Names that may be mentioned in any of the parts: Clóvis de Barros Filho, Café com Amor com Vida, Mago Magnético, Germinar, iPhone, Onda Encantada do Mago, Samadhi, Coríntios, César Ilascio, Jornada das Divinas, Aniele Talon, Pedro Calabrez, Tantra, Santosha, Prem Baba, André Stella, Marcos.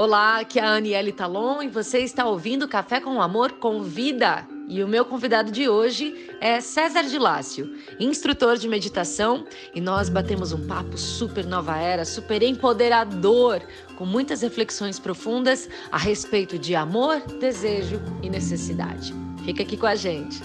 Olá, aqui é a Aniele Talon e você está ouvindo Café com Amor com Vida. E o meu convidado de hoje é César Ilascio, instrutor de meditação, e nós batemos um papo super nova era, super empoderador, com muitas reflexões profundas a respeito de amor, desejo e necessidade. Fica aqui com a gente.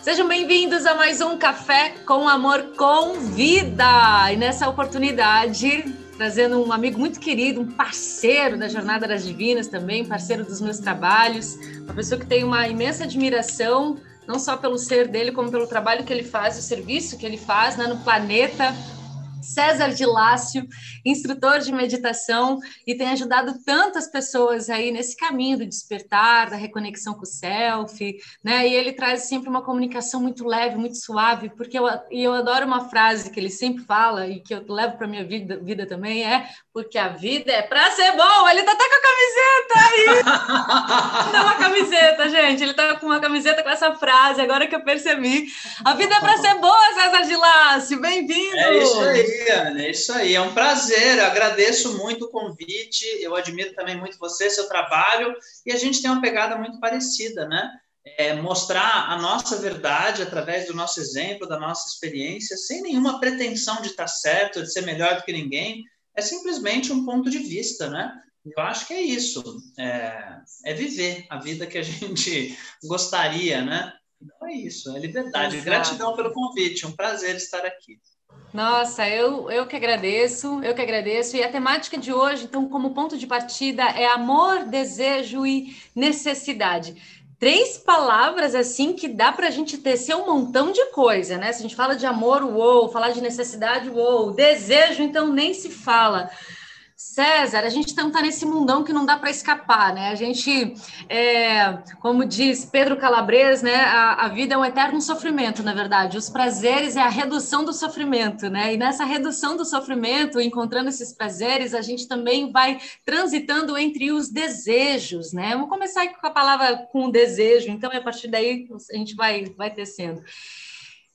Sejam bem-vindos a mais um Café com Amor com Vida! E nessa oportunidade, trazendo um amigo muito querido, um parceiro da Jornada das Divinas também, parceiro dos meus trabalhos, uma pessoa que tem uma imensa admiração, não só pelo ser dele, como pelo trabalho que ele faz, o serviço que ele faz, né, no planeta. César Ilascio, instrutor de meditação, e tem ajudado tantas pessoas aí nesse caminho do despertar, da reconexão com o self, né? E ele traz sempre uma comunicação muito leve, muito suave, porque eu adoro uma frase que ele sempre fala e que eu levo para a minha vida também, é porque a vida é para ser bom. Ele tá até com a camiseta aí. Não, uma camiseta, gente, ele tá com uma camiseta com essa frase, agora que eu percebi. A vida é para ser boa, César Ilascio, bem-vindo! É isso aí. É isso aí, é um prazer, eu agradeço muito o convite, eu admiro também muito você, seu trabalho, e a gente tem uma pegada muito parecida, né? É mostrar a nossa verdade através do nosso exemplo, da nossa experiência, sem nenhuma pretensão de estar certo, de ser melhor do que ninguém, é simplesmente um ponto de vista, né? Eu acho que é isso, é viver a vida que a gente gostaria, né? Então é isso, é liberdade. Gratidão pelo convite, um prazer estar aqui. Nossa, eu que agradeço, e a temática de hoje, então, como ponto de partida, é amor, desejo e necessidade. 3 palavras, assim, que dá pra gente tecer um montão de coisa, né? Se a gente fala de amor, uou, falar de necessidade, uou, desejo, então, nem se fala. César, a gente tá nesse mundão que não dá para escapar, né? A gente, como diz Pedro Calabrez, né? A vida é um eterno sofrimento, na verdade. Os prazeres é a redução do sofrimento, né? E nessa redução do sofrimento, encontrando esses prazeres, a gente também vai transitando entre os desejos, né? Vamos começar com a palavra com desejo, então a partir daí a gente vai tecendo.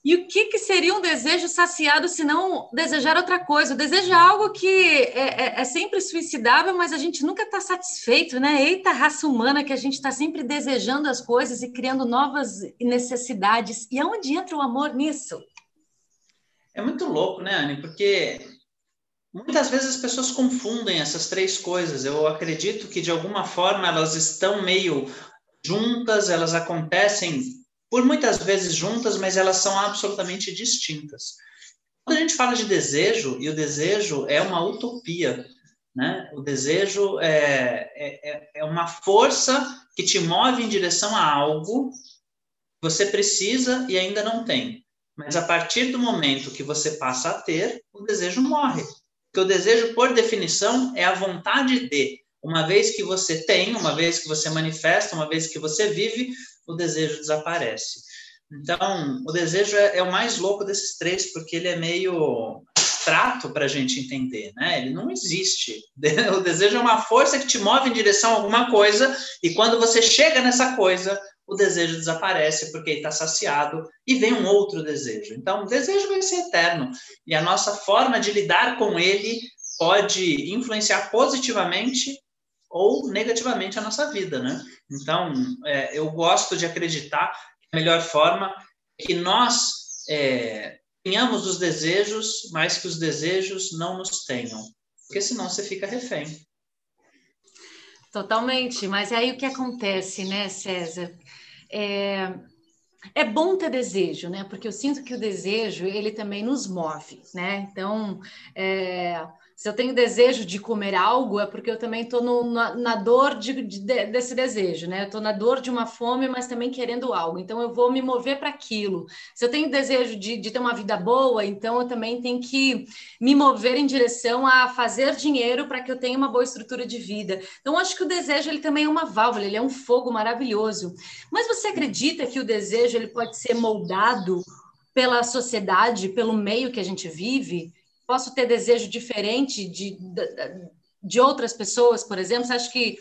E o que seria um desejo saciado se não desejar outra coisa? O desejo é algo que é sempre suicidável, mas a gente nunca está satisfeito, né? Eita, raça humana, que a gente está sempre desejando as coisas e criando novas necessidades. E aonde entra o amor nisso? É muito louco, né, Anny? Porque muitas vezes as pessoas confundem essas 3 coisas. Eu acredito que, de alguma forma, elas estão meio juntas, elas acontecem por muitas vezes juntas, mas elas são absolutamente distintas. Quando a gente fala de desejo, e o desejo é uma utopia, né? O desejo é uma força que te move em direção a algo que você precisa e ainda não tem. Mas a partir do momento que você passa a ter, o desejo morre. Porque o desejo, por definição, é a vontade de. Uma vez que você tem, uma vez que você manifesta, uma vez que você vive, o desejo desaparece. Então, o desejo é o mais louco desses 3, porque ele é meio abstrato para a gente entender, né? Ele não existe. O desejo é uma força que te move em direção a alguma coisa, e quando você chega nessa coisa, o desejo desaparece, porque ele está saciado, e vem um outro desejo. Então, o desejo vai ser eterno, e a nossa forma de lidar com ele pode influenciar positivamente ou negativamente a nossa vida, né? Então, eu gosto de acreditar que a melhor forma é que nós tenhamos os desejos, mas que os desejos não nos tenham, porque senão você fica refém. Totalmente, mas aí o que acontece, né, César? É bom ter desejo, né? Porque eu sinto que o desejo, ele também nos move, né? Então, se eu tenho desejo de comer algo, é porque eu também estou na dor desse desejo, né? Eu estou na dor de uma fome, mas também querendo algo. Então, eu vou me mover para aquilo. Se eu tenho desejo de ter uma vida boa, então eu também tenho que me mover em direção a fazer dinheiro para que eu tenha uma boa estrutura de vida. Então, eu acho que o desejo, ele também é uma válvula, ele é um fogo maravilhoso. Mas você acredita que o desejo, ele pode ser moldado pela sociedade, pelo meio que a gente vive? Posso ter desejo diferente de outras pessoas, por exemplo? Você acha que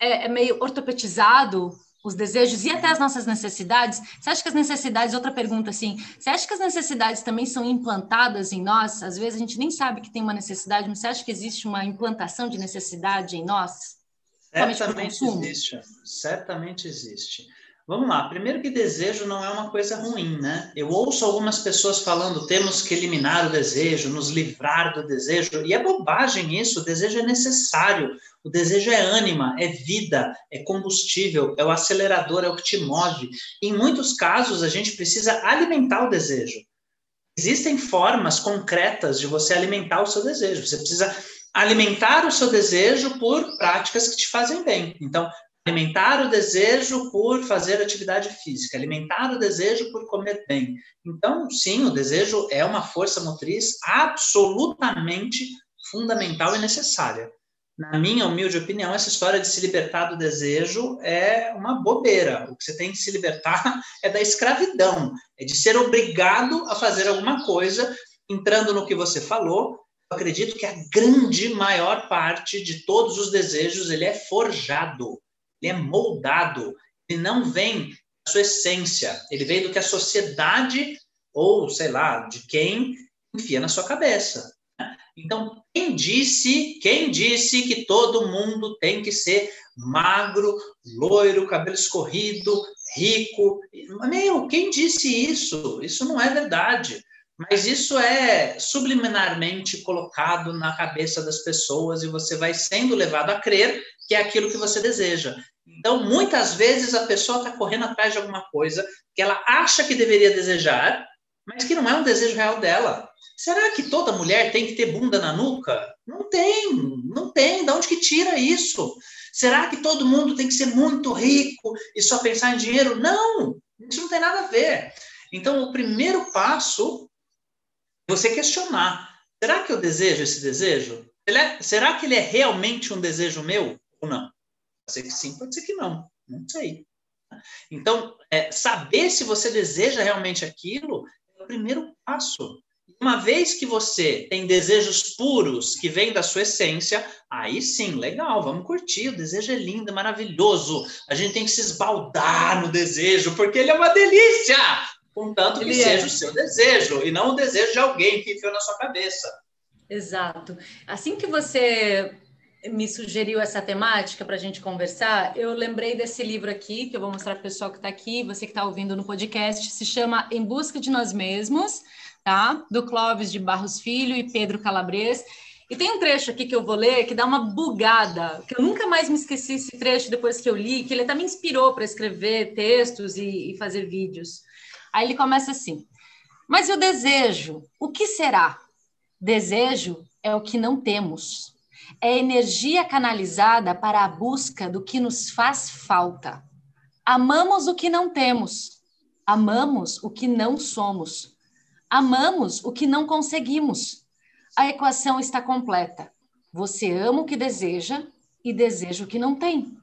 é meio ortopedizado os desejos e até as nossas necessidades. Você acha que as necessidades, outra pergunta assim, você acha que as necessidades também são implantadas em nós? Às vezes a gente nem sabe que tem uma necessidade, mas você acha que existe uma implantação de necessidade em nós? Certamente existe, certamente existe. Vamos lá, primeiro que desejo não é uma coisa ruim, né? Eu ouço algumas pessoas falando, temos que eliminar o desejo, nos livrar do desejo, e é bobagem isso, o desejo é necessário, o desejo é ânima, é vida, é combustível, é o acelerador, é o que te move. Em muitos casos, a gente precisa alimentar o desejo. Existem formas concretas de você alimentar o seu desejo, você precisa alimentar o seu desejo por práticas que te fazem bem, então... alimentar o desejo por fazer atividade física, alimentar o desejo por comer bem. Então, sim, o desejo é uma força motriz absolutamente fundamental e necessária. Na minha humilde opinião, essa história de se libertar do desejo é uma bobeira. O que você tem que se libertar é da escravidão, é de ser obrigado a fazer alguma coisa, entrando no que você falou. Eu acredito que a grande maior parte de todos os desejos, ele é forjado. Ele é moldado, ele não vem da sua essência, ele vem do que a sociedade, ou sei lá, de quem enfia na sua cabeça. Então, quem disse que todo mundo tem que ser magro, loiro, cabelo escorrido, rico? Meu, quem disse isso? Isso não é verdade. Mas isso é subliminarmente colocado na cabeça das pessoas e você vai sendo levado a crer que é aquilo que você deseja. Então, muitas vezes, a pessoa está correndo atrás de alguma coisa que ela acha que deveria desejar, mas que não é um desejo real dela. Será que toda mulher tem que ter bunda na nuca? Não tem. De onde que tira isso? Será que todo mundo tem que ser muito rico e só pensar em dinheiro? Não! Isso não tem nada a ver. Então, o primeiro passo... você questionar, será que eu desejo esse desejo? Será que ele é realmente um desejo meu ou não? Pode ser que sim, pode ser que não, não sei. Então, saber se você deseja realmente aquilo é o primeiro passo. Uma vez que você tem desejos puros que vêm da sua essência, aí sim, legal, vamos curtir, o desejo é lindo, é maravilhoso, a gente tem que se esbaldar no desejo, porque ele é uma delícia! Contanto que seja o seu desejo, e não o desejo de alguém que enfiou na sua cabeça. Exato. Assim que você me sugeriu essa temática para a gente conversar, eu lembrei desse livro aqui, que eu vou mostrar para o pessoal que está aqui, você que está ouvindo no podcast, se chama Em Busca de Nós Mesmos, tá? Do Clóvis de Barros Filho e Pedro Calabrez. E tem um trecho aqui que eu vou ler que dá uma bugada, que eu nunca mais me esqueci esse trecho depois que eu li, que ele até me inspirou para escrever textos e fazer vídeos. Aí ele começa assim, mas e o desejo? O que será? Desejo é o que não temos. É energia canalizada para a busca do que nos faz falta. Amamos o que não temos. Amamos o que não somos. Amamos o que não conseguimos. A equação está completa. Você ama o que deseja e deseja o que não tem.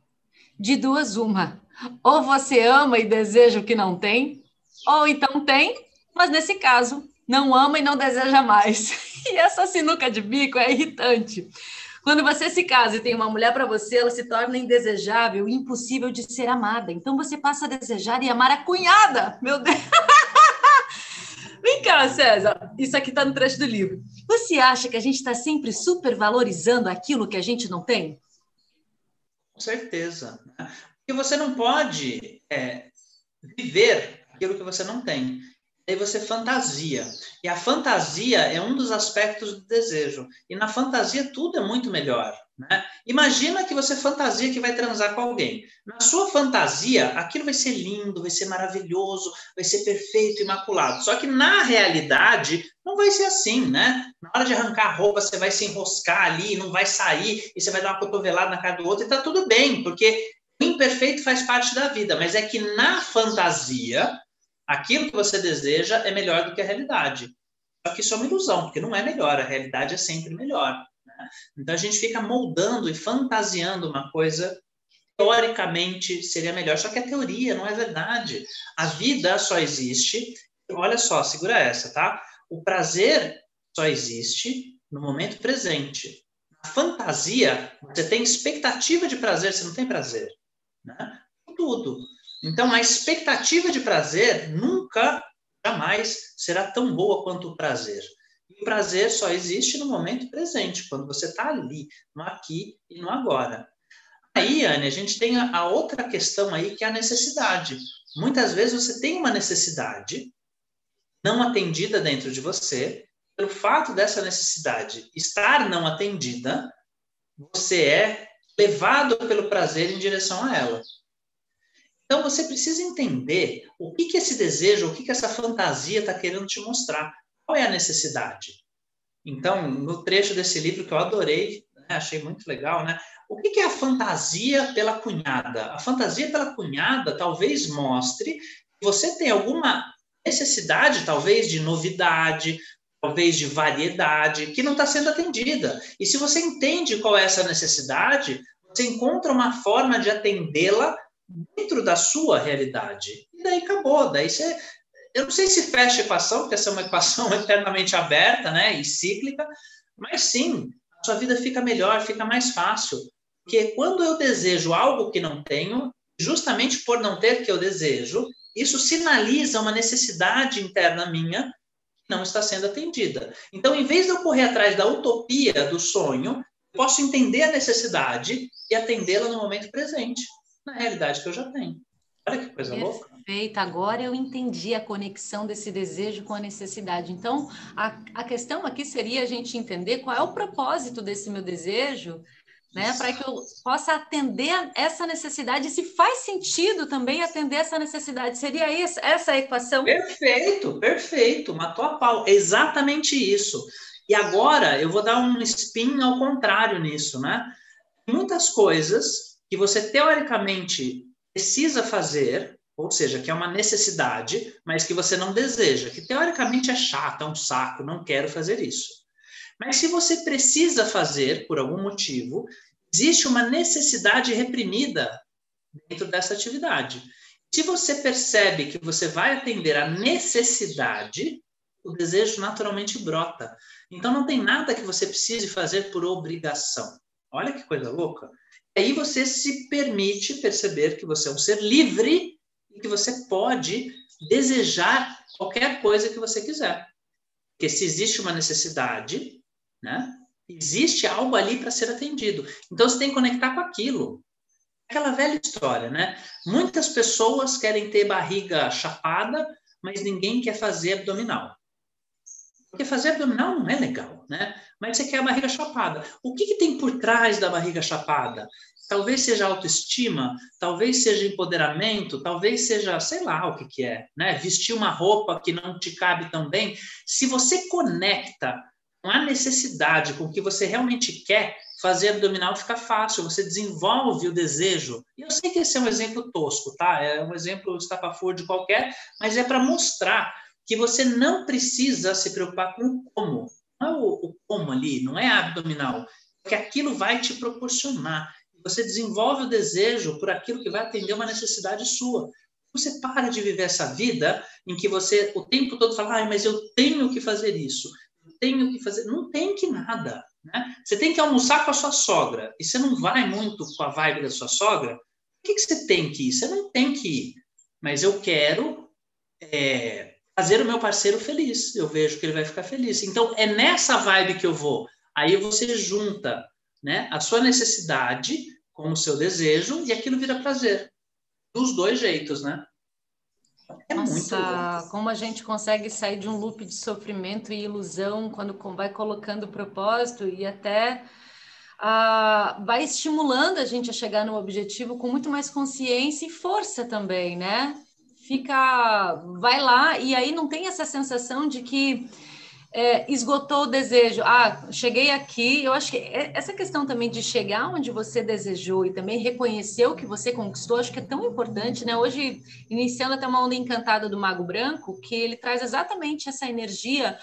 De duas, uma. Ou você ama e deseja o que não tem... ou então tem, mas nesse caso, não ama e não deseja mais. E essa sinuca de bico é irritante. Quando você se casa e tem uma mulher para você, ela se torna indesejável e impossível de ser amada. Então você passa a desejar e amar a cunhada. Meu Deus! Vem cá, César. Isso aqui está no trecho do livro. Você acha que a gente está sempre supervalorizando aquilo que a gente não tem? Com certeza. Porque você não pode viver... aquilo que você não tem. Aí você fantasia. E a fantasia é um dos aspectos do desejo. E na fantasia tudo é muito melhor, né? Imagina que você fantasia que vai transar com alguém. Na sua fantasia, aquilo vai ser lindo, vai ser maravilhoso, vai ser perfeito, imaculado. Só que na realidade não vai ser assim, né? Na hora de arrancar a roupa, você vai se enroscar ali, não vai sair, e você vai dar uma cotovelada na cara do outro, e tá tudo bem, porque o imperfeito faz parte da vida. Mas é que na fantasia... aquilo que você deseja é melhor do que a realidade. Só que isso é uma ilusão, porque não é melhor, a realidade é sempre melhor, né? Então a gente fica moldando e fantasiando uma coisa que teoricamente seria melhor, só que a teoria não é verdade. A vida só existe, olha só, segura essa, tá? O prazer só existe no momento presente. Na fantasia, você tem expectativa de prazer, você não tem prazer, né? Tudo. Então, a expectativa de prazer nunca, jamais será tão boa quanto o prazer. E o prazer só existe no momento presente, quando você está ali, no aqui e no agora. Aí, Anne, a gente tem a outra questão aí, que é a necessidade. Muitas vezes você tem uma necessidade não atendida dentro de você. Pelo fato dessa necessidade estar não atendida, você é levado pelo prazer em direção a ela. Então, você precisa entender o que que esse desejo, o que que essa fantasia está querendo te mostrar. Qual é a necessidade? Então, no trecho desse livro que eu adorei, né, achei muito legal, né? O que que é a fantasia pela cunhada? A fantasia pela cunhada talvez mostre que você tem alguma necessidade, talvez, de novidade, talvez de variedade, que não está sendo atendida. E se você entende qual é essa necessidade, você encontra uma forma de atendê-la dentro da sua realidade. E daí acabou. Daí você, eu não sei se fecha a equação, porque essa é uma equação eternamente aberta, né, e cíclica, mas sim, a sua vida fica melhor, fica mais fácil. Porque quando eu desejo algo que não tenho, justamente por não ter que eu desejo, isso sinaliza uma necessidade interna minha que não está sendo atendida. Então, em vez de eu correr atrás da utopia, do sonho, eu posso entender a necessidade e atendê-la no momento presente, na realidade que eu já tenho. Olha que coisa louca. Perfeito, agora eu entendi a conexão desse desejo com a necessidade. Então, a questão aqui seria a gente entender qual é o propósito desse meu desejo, né, para que eu possa atender essa necessidade, e se faz sentido também atender essa necessidade. Seria isso, essa a equação? Perfeito, perfeito, matou a pau, exatamente isso. E agora eu vou dar um spin ao contrário nisso, né? Muitas coisas que você teoricamente precisa fazer, ou seja, que é uma necessidade, mas que você não deseja, que teoricamente é chato, é um saco, não quero fazer isso. Mas se você precisa fazer, por algum motivo, existe uma necessidade reprimida dentro dessa atividade. Se você percebe que você vai atender a necessidade, o desejo naturalmente brota. Então, não tem nada que você precise fazer por obrigação. Olha que coisa louca. E aí você se permite perceber que você é um ser livre e que você pode desejar qualquer coisa que você quiser. Porque se existe uma necessidade, né, existe algo ali para ser atendido. Então, você tem que conectar com aquilo. Aquela velha história, né? Muitas pessoas querem ter barriga chapada, mas ninguém quer fazer abdominal. Porque fazer abdominal não é legal, né? Mas você quer a barriga chapada. O que que tem por trás da barriga chapada? Talvez seja autoestima, talvez seja empoderamento, talvez seja, sei lá o que que é, né? Vestir uma roupa que não te cabe tão bem. Se você conecta a necessidade com o que você realmente quer, fazer abdominal fica fácil, você desenvolve o desejo. E eu sei que esse é um exemplo tosco, tá? É um exemplo estapafúrdio qualquer, mas é para mostrar que você não precisa se preocupar com o como. Não é o como ali, não é abdominal. Porque aquilo vai te proporcionar. Você desenvolve o desejo por aquilo que vai atender uma necessidade sua. Você para de viver essa vida em que você o tempo todo fala, mas eu tenho que fazer isso. Tenho que fazer, não tem que nada, né? Você tem que almoçar com a sua sogra e você não vai muito com a vibe da sua sogra, por que você tem que ir? Você não tem que ir, mas eu quero fazer o meu parceiro feliz, eu vejo que ele vai ficar feliz, então é nessa vibe que eu vou. Aí você junta, né, a sua necessidade com o seu desejo e aquilo vira prazer, dos dois jeitos, né? É Nossa, como a gente consegue sair de um loop de sofrimento e ilusão quando vai colocando propósito e até vai estimulando a gente a chegar no objetivo com muito mais consciência e força também, né? Vai lá e aí não tem essa sensação de que esgotou o desejo. Ah, cheguei aqui. Eu acho que essa questão também de chegar onde você desejou e também reconhecer o que você conquistou, acho que é tão importante, né? Hoje, iniciando até uma onda encantada do Mago Branco, que ele traz exatamente essa energia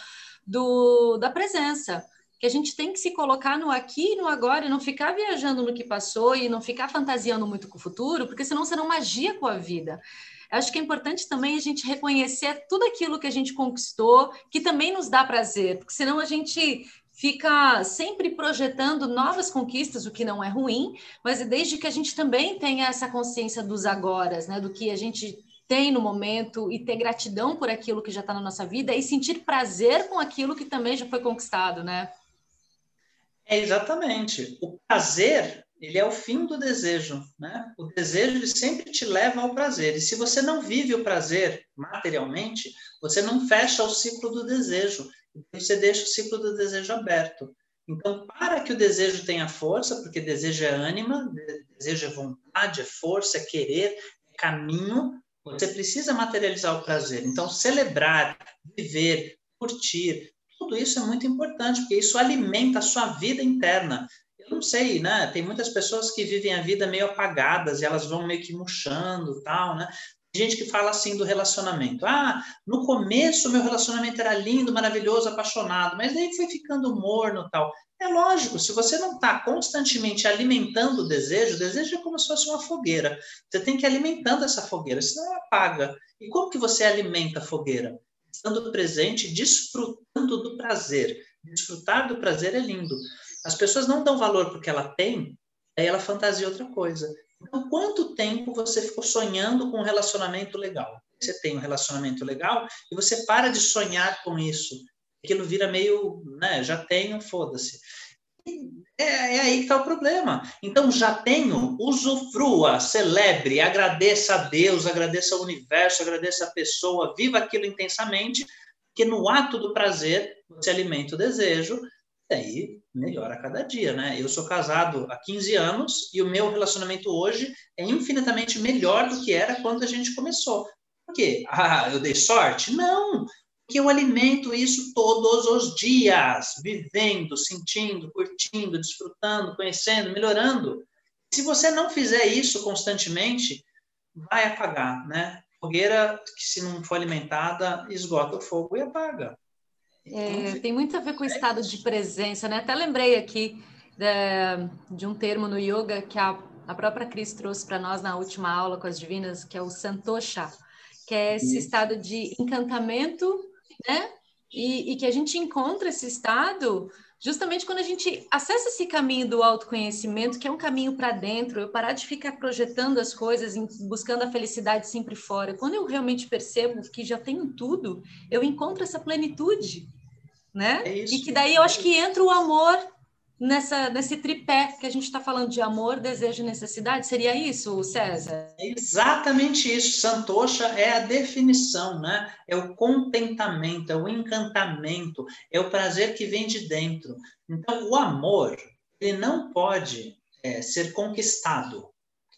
da presença, que a gente tem que se colocar no aqui e no agora e não ficar viajando no que passou e não ficar fantasiando muito com o futuro, porque senão será uma magia com a vida. Acho que é importante também a gente reconhecer tudo aquilo que a gente conquistou, que também nos dá prazer, porque senão a gente fica sempre projetando novas conquistas, o que não é ruim, mas desde que a gente também tenha essa consciência dos agoras, né? Do que a gente tem no momento e ter gratidão por aquilo que já está na nossa vida e sentir prazer com aquilo que também já foi conquistado, né? É, exatamente. O prazer, ele é o fim do desejo, né? O desejo, ele sempre te leva ao prazer. E se você não vive o prazer materialmente, você não fecha o ciclo do desejo. Você deixa o ciclo do desejo aberto. Então, para que o desejo tenha força, porque desejo é ânima, desejo é vontade, é força, é querer, é caminho, você precisa materializar o prazer. Então, celebrar, viver, curtir, tudo isso é muito importante, porque isso alimenta a sua vida interna. Eu não sei, né? Tem muitas pessoas que vivem a vida meio apagadas e elas vão meio que murchando, tal, né? Tem gente que fala assim do relacionamento. Ah, no começo meu relacionamento era lindo, maravilhoso, apaixonado, mas daí foi ficando morno, tal. É lógico, se você não está constantemente alimentando o desejo é como se fosse uma fogueira. Você tem que ir alimentando essa fogueira, senão ela apaga. E como que você alimenta a fogueira? Estando presente, desfrutando do prazer. Desfrutar do prazer é lindo. As pessoas não dão valor porque ela tem, aí ela fantasia outra coisa. Então, quanto tempo você ficou sonhando com um relacionamento legal? Você tem um relacionamento legal e você para de sonhar com isso. Aquilo vira meio, né, já tenho, foda-se. É aí que está o problema. Então, já tenho, usufrua, celebre, agradeça a Deus, agradeça ao universo, agradeça a pessoa, viva aquilo intensamente, porque no ato do prazer você alimenta o desejo e aí melhora a cada dia, né? Eu sou casado há 15 anos e o meu relacionamento hoje é infinitamente melhor do que era quando a gente começou. Por quê? Ah, eu dei sorte? Não! Porque eu alimento isso todos os dias, vivendo, sentindo, curtindo, desfrutando, conhecendo, melhorando. Se você não fizer isso constantemente, vai apagar, né? Fogueira que, se não for alimentada, esgota o fogo e apaga. É, tem muito a ver com o estado de presença, né? Até lembrei aqui de um termo no yoga que a própria Cris trouxe para nós na última aula com as divinas, que é o Santosha, que é esse estado de encantamento, né? E que a gente encontra esse estado justamente quando a gente acessa esse caminho do autoconhecimento, que é um caminho para dentro, eu parar de ficar projetando as coisas, buscando a felicidade sempre fora. Quando eu realmente percebo que já tenho tudo, eu encontro essa plenitude, né? É isso. E que daí eu acho que entra o amor nesse tripé que a gente está falando de amor, desejo e necessidade. Seria isso, César? É exatamente isso. Santosha é a definição, né? É o contentamento, é o encantamento, é o prazer que vem de dentro. Então, o amor, ele não pode ser conquistado.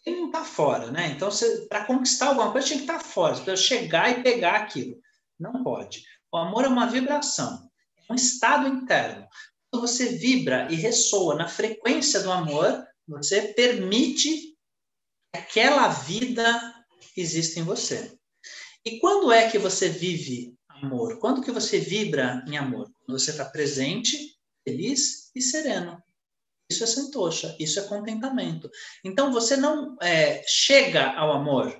Ele não está fora, né? Então, para conquistar alguma coisa, tinha que estar fora. Você precisa chegar e pegar aquilo. Não pode. O amor é uma vibração, é um estado interno. Quando você vibra e ressoa na frequência do amor, você permite que aquela vida exista em você. E quando é que você vive amor? Quando que você vibra em amor? Quando você está presente, feliz e sereno. Isso é Santosha, isso é contentamento. Então, você não chega ao amor,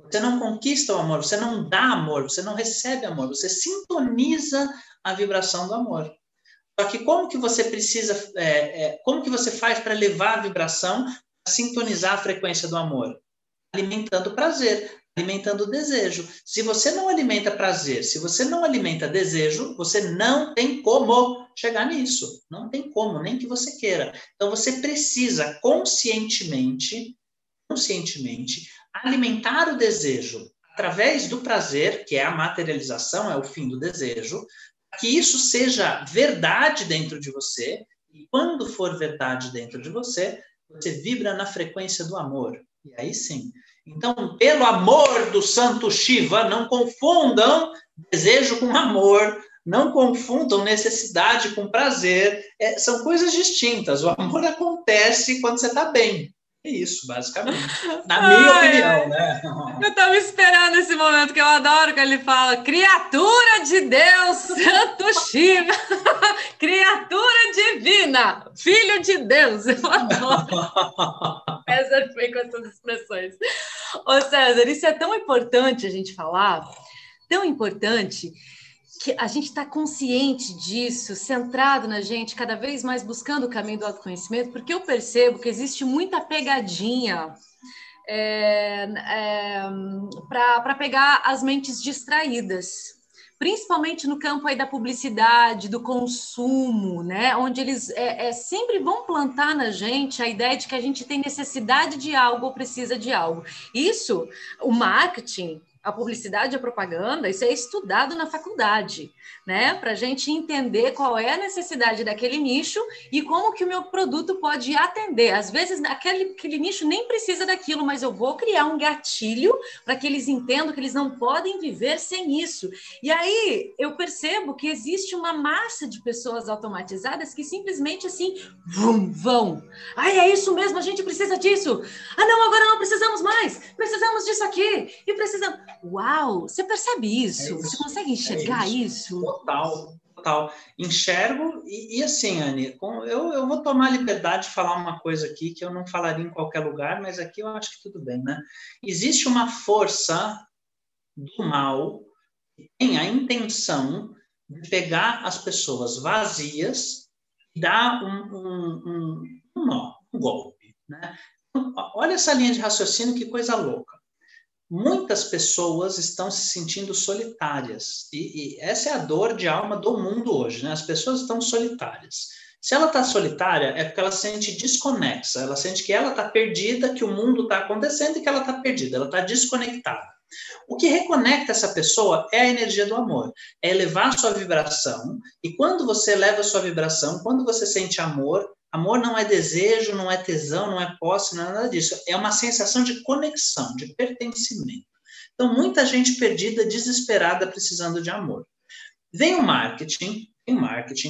você não conquista o amor, você não dá amor, você não recebe amor, você sintoniza a vibração do amor. Só que como que você precisa, como que você faz para levar a vibração, a sintonizar a frequência do amor? Alimentando o prazer, alimentando o desejo. Se você não alimenta prazer, se você não alimenta desejo, você não tem como chegar nisso. Não tem como, nem que você queira. Então você precisa conscientemente alimentar o desejo através do prazer, que é a materialização, é o fim do desejo, que isso seja verdade dentro de você, e quando for verdade dentro de você, você vibra na frequência do amor. E aí sim. Então, pelo amor do Santo Shiva, não confundam desejo com amor, não confundam necessidade com prazer. São coisas distintas. O amor acontece quando você está bem. É isso, basicamente. Na minha opinião, né? Eu tava esperando esse momento, que eu adoro que ele fala criatura de Deus, Santo Shiva, criatura divina, filho de Deus. Eu adoro. César foi com essas expressões. Ô César, isso é tão importante a gente falar, tão importante, que a gente está consciente disso, centrado na gente, cada vez mais buscando o caminho do autoconhecimento, porque eu percebo que existe muita pegadinha para pegar as mentes distraídas, principalmente no campo aí da publicidade, do consumo, né? Onde eles sempre vão plantar na gente a ideia de que a gente tem necessidade de algo ou precisa de algo. Isso, o marketing, a publicidade, a propaganda, isso é estudado na faculdade, né? Para a gente entender qual é a necessidade daquele nicho e como que o meu produto pode atender. Às vezes, aquele nicho nem precisa daquilo, mas eu vou criar um gatilho para que eles entendam que eles não podem viver sem isso. E aí, eu percebo que existe uma massa de pessoas automatizadas que simplesmente assim, vão. Ah, é isso mesmo, a gente precisa disso. Ah, não, agora não precisamos mais. Precisamos disso aqui e precisamos... Uau, você percebe isso? Você consegue enxergar isso? Total. Enxergo e assim, Anny, eu vou tomar a liberdade de falar uma coisa aqui que eu não falaria em qualquer lugar, mas aqui eu acho que tudo bem, né? Existe uma força do mal que tem a intenção de pegar as pessoas vazias e dar um golpe, né? Olha essa linha de raciocínio, que coisa louca. Muitas pessoas estão se sentindo solitárias, e essa é a dor de alma do mundo hoje, né? As pessoas estão solitárias. Se ela está solitária, é porque ela se sente desconexa, ela sente que ela está perdida, que o mundo está acontecendo e que ela está perdida, ela está desconectada. O que reconecta essa pessoa é a energia do amor, é elevar a sua vibração, e quando você eleva a sua vibração, quando você sente amor, amor não é desejo, não é tesão, não é posse, não é nada disso. É uma sensação de conexão, de pertencimento. Então, muita gente perdida, desesperada, precisando de amor. Vem o marketing,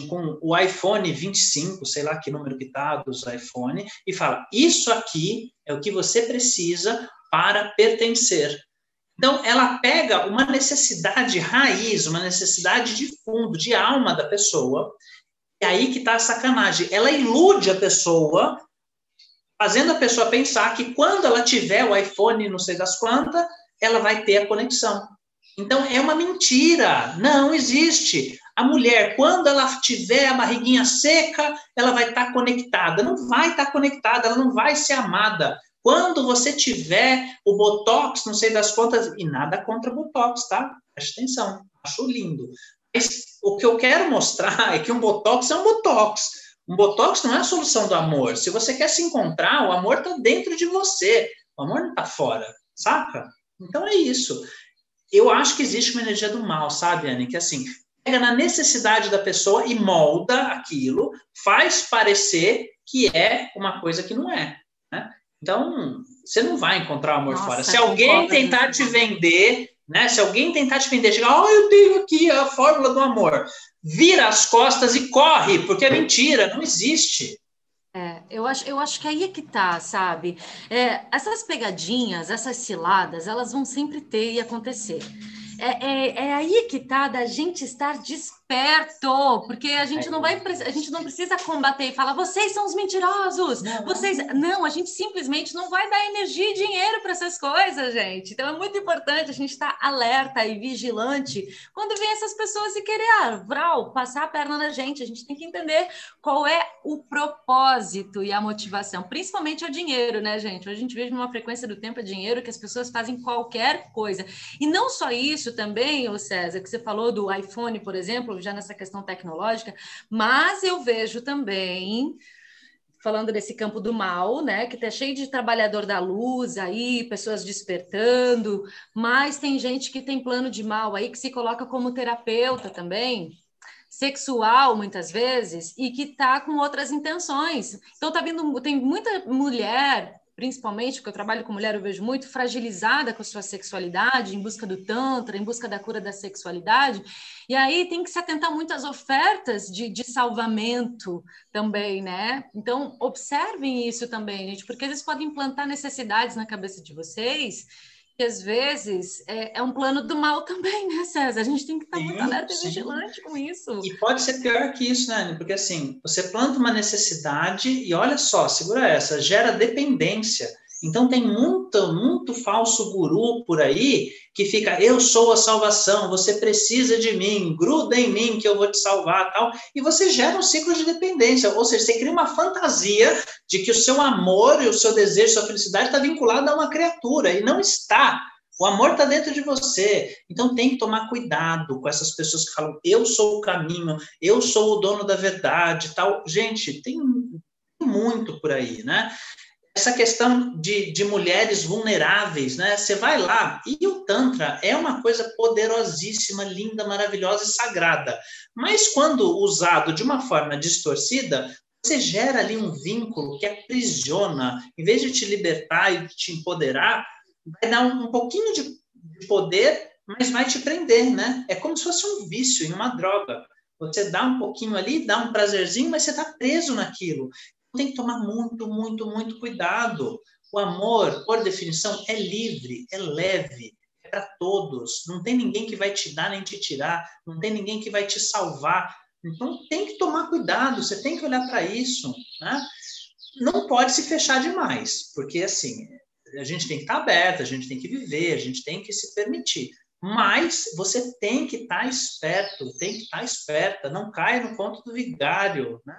com o iPhone 25, sei lá que número que está dos iPhone, e fala, isso aqui é o que você precisa para pertencer. Então, ela pega uma necessidade raiz, uma necessidade de fundo, de alma da pessoa. É aí que está a sacanagem. Ela ilude a pessoa, fazendo a pessoa pensar que quando ela tiver o iPhone, não sei das quantas, ela vai ter a conexão. Então, é uma mentira. Não existe. A mulher, quando ela tiver a barriguinha seca, ela vai estar conectada. Não vai estar conectada, ela não vai ser amada. Quando você tiver o Botox, não sei das quantas, e nada contra o Botox, tá? Preste atenção. Acho lindo. O que eu quero mostrar é que um Botox é um Botox. Um Botox não é a solução do amor. Se você quer se encontrar, o amor está dentro de você. O amor não está fora, saca? Então é isso. Eu acho que existe uma energia do mal, sabe, Anny? Que assim, pega na necessidade da pessoa e molda aquilo, faz parecer que é uma coisa que não é, né? Então, você não vai encontrar o amor fora. Se alguém tentar te vender... Né? Se alguém tentar te vender, chegar, eu tenho aqui a fórmula do amor. Vira as costas e corre, porque é mentira, não existe. Eu acho que aí é que tá, sabe? Essas pegadinhas, essas ciladas, elas vão sempre ter e acontecer. É aí que tá da gente estar desperto, porque a gente não precisa combater e falar, vocês são os mentirosos, vocês... Não, a gente simplesmente não vai dar energia e dinheiro para essas coisas, gente. Então é muito importante a gente estar alerta e vigilante quando vem essas pessoas e querer passar a perna na gente. A gente tem que entender qual é o propósito e a motivação, principalmente o dinheiro, né, gente? Hoje a gente vive numa frequência do tempo, é dinheiro, que as pessoas fazem qualquer coisa. E não só isso também, ô César, que você falou do iPhone, por exemplo, já nessa questão tecnológica, mas eu vejo também, falando desse campo do mal, né, que tá cheio de trabalhador da luz aí, pessoas despertando, mas tem gente que tem plano de mal aí, que se coloca como terapeuta também, sexual, muitas vezes, e que tá com outras intenções. Então tá vindo, tem muita mulher... principalmente, porque eu trabalho com mulher, eu vejo muito fragilizada com a sua sexualidade, em busca do tantra, em busca da cura da sexualidade, e aí tem que se atentar muito às ofertas de salvamento também, né? Então, observem isso também, gente, porque eles podem implantar necessidades na cabeça de vocês, que às vezes é um plano do mal também, né, César? A gente tem que estar muito alerta e vigilante com isso. E pode ser pior que isso, né, Anny? Porque assim, você planta uma necessidade e olha só, segura essa, gera dependência. Então tem muito falso guru por aí que fica, eu sou a salvação, você precisa de mim, gruda em mim que eu vou te salvar, tal. E você gera um ciclo de dependência, ou seja, você cria uma fantasia de que o seu amor e o seu desejo, sua felicidade está vinculado a uma criatura, e não está. O amor está dentro de você. Então tem que tomar cuidado com essas pessoas que falam, eu sou o caminho, eu sou o dono da verdade, tal. Gente, tem muito por aí, né? Essa questão de mulheres vulneráveis, né? Você vai lá, e o Tantra é uma coisa poderosíssima, linda, maravilhosa e sagrada. Mas quando usado de uma forma distorcida, você gera ali um vínculo que aprisiona. Em vez de te libertar e te empoderar, vai dar um pouquinho de poder, mas vai te prender, né? É como se fosse um vício em uma droga. Você dá um pouquinho ali, dá um prazerzinho, mas você está preso naquilo. Tem que tomar muito cuidado. O amor, por definição, é livre, é leve, é para todos. Não tem ninguém que vai te dar nem te tirar, não tem ninguém que vai te salvar. Então, tem que tomar cuidado, você tem que olhar para isso, né? Não pode se fechar demais, porque, assim, a gente tem que estar aberto, a gente tem que viver, a gente tem que se permitir. Mas você tem que estar esperto, tem que estar esperta, não caia no conto do vigário, né?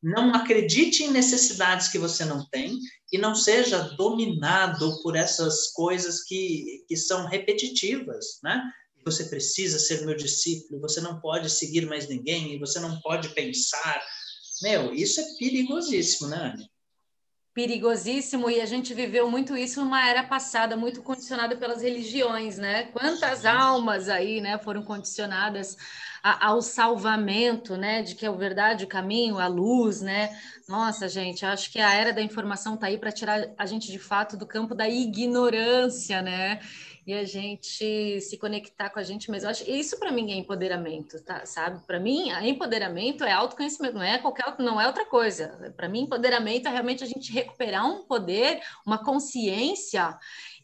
Não acredite em necessidades que você não tem e não seja dominado por essas coisas que são repetitivas, né? Você precisa ser meu discípulo, você não pode seguir mais ninguém, você não pode pensar. Meu, isso é perigosíssimo, né, Anny? Perigosíssimo, e a gente viveu muito isso numa era passada, muito condicionada pelas religiões, né? Quantas almas aí, né, foram condicionadas ao salvamento, né, de que é o verdade, o caminho, a luz, né? Nossa, gente, acho que a era da informação tá aí para tirar a gente de fato do campo da ignorância, né? E a gente se conectar com a gente mesmo. Isso para mim é empoderamento, tá? Sabe? Para mim, empoderamento é autoconhecimento, não é outra coisa. Para mim, empoderamento é realmente a gente recuperar um poder, uma consciência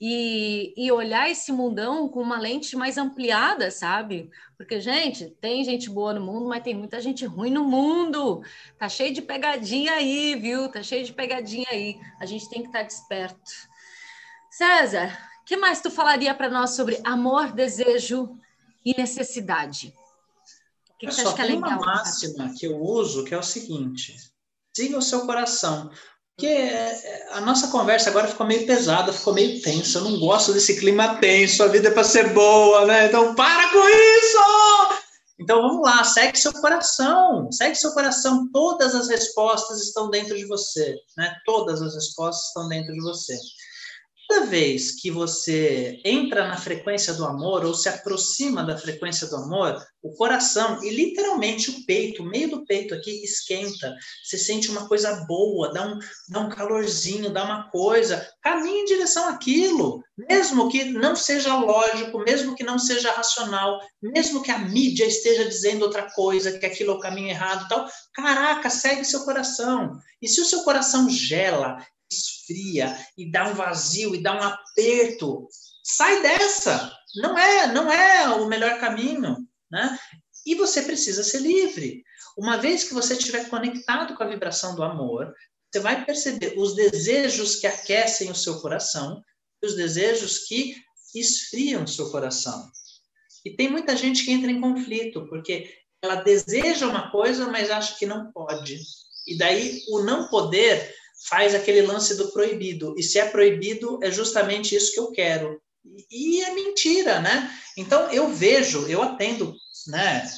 e olhar esse mundão com uma lente mais ampliada, sabe? Porque, gente, tem gente boa no mundo, mas tem muita gente ruim no mundo. Tá cheio de pegadinha aí, viu? Tá cheio de pegadinha aí. A gente tem que estar desperto. César, o que mais tu falaria para nós sobre amor, desejo e necessidade? Que pessoal, que é legal, tem uma máxima que eu uso, que é o seguinte: siga o seu coração. Porque a nossa conversa agora ficou meio pesada, ficou meio tensa. Eu não gosto desse clima tenso, a vida é para ser boa, né? Então, para com isso! Então, vamos lá, segue seu coração. Segue seu coração. Todas as respostas estão dentro de você, né? Todas as respostas estão dentro de você. Toda vez que você entra na frequência do amor ou se aproxima da frequência do amor, o coração e literalmente o peito, o meio do peito aqui esquenta. Você sente uma coisa boa, dá um calorzinho, dá uma coisa. Caminhe em direção àquilo, mesmo que não seja lógico, mesmo que não seja racional, mesmo que a mídia esteja dizendo outra coisa, que aquilo é o caminho errado e tal. Caraca, segue seu coração. E se o seu coração gela, esfria e dá um vazio e dá um aperto, sai dessa, não é o melhor caminho, né? E você precisa ser livre. Uma vez que você estiver conectado com a vibração do amor, você vai perceber os desejos que aquecem o seu coração e os desejos que esfriam o seu coração. E tem muita gente que entra em conflito porque ela deseja uma coisa, mas acha que não pode, e daí o não poder faz aquele lance do proibido. E se é proibido, é justamente isso que eu quero. E é mentira, né? Então, eu vejo, eu atendo, né,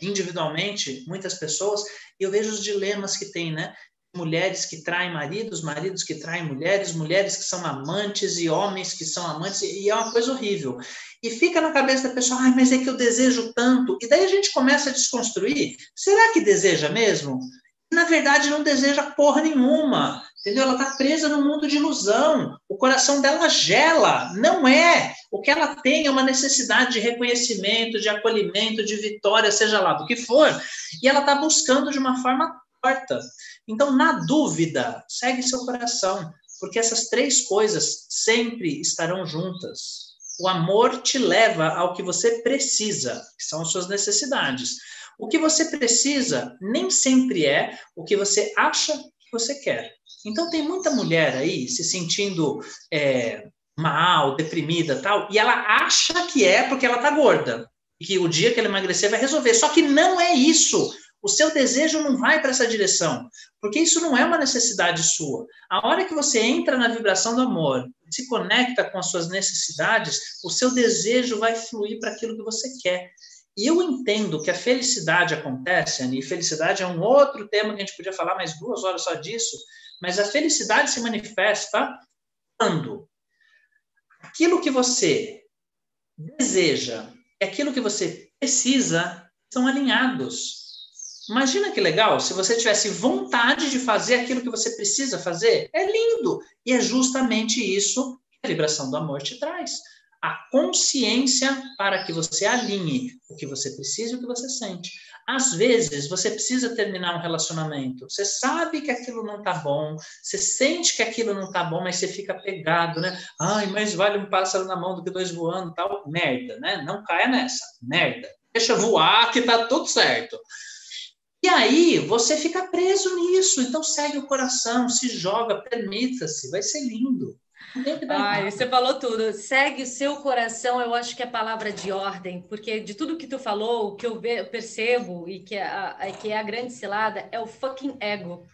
individualmente muitas pessoas, e eu vejo os dilemas que tem, né? Mulheres que traem maridos, maridos que traem mulheres, mulheres que são amantes e homens que são amantes, e é uma coisa horrível. E fica na cabeça da pessoa, ai, mas é que eu desejo tanto. E daí a gente começa a desconstruir. Será que deseja mesmo? Na verdade, não deseja porra nenhuma, entendeu? Ela está presa num mundo de ilusão, o coração dela gela, não é. O que ela tem é uma necessidade de reconhecimento, de acolhimento, de vitória, seja lá do que for, e ela está buscando de uma forma torta. Então, na dúvida, segue seu coração, porque essas três coisas sempre estarão juntas. O amor te leva ao que você precisa, que são as suas necessidades. O que você precisa nem sempre é o que você acha que você quer. Então, tem muita mulher aí se sentindo mal, deprimida, tal, e ela acha que é porque ela tá gorda, e que o dia que ela emagrecer vai resolver. Só que não é isso. O seu desejo não vai para essa direção, porque isso não é uma necessidade sua. A hora que você entra na vibração do amor, se conecta com as suas necessidades, o seu desejo vai fluir para aquilo que você quer. E eu entendo que a felicidade acontece, Ani, e felicidade é um outro tema que a gente podia falar mais 2 horas só disso, mas a felicidade se manifesta quando aquilo que você deseja e aquilo que você precisa são alinhados. Imagina que legal se você tivesse vontade de fazer aquilo que você precisa fazer. É lindo! E é justamente isso que a vibração do amor te traz. A consciência para que você alinhe o que você precisa e o que você sente. Às vezes, você precisa terminar um relacionamento. Você sabe que aquilo não tá bom, você sente que aquilo não tá bom, mas você fica pegado, né? Ai, mas vale um pássaro na mão do que 2 voando, tal. Merda, né? Não caia nessa. Merda. Deixa voar que tá tudo certo. E aí, você fica preso nisso. Então, segue o coração, se joga, permita-se. Vai ser lindo. Ai, você falou tudo. Segue o seu coração, eu acho que é a palavra de ordem, porque de tudo que tu falou, o que eu percebo e que é a grande cilada é o fucking ego.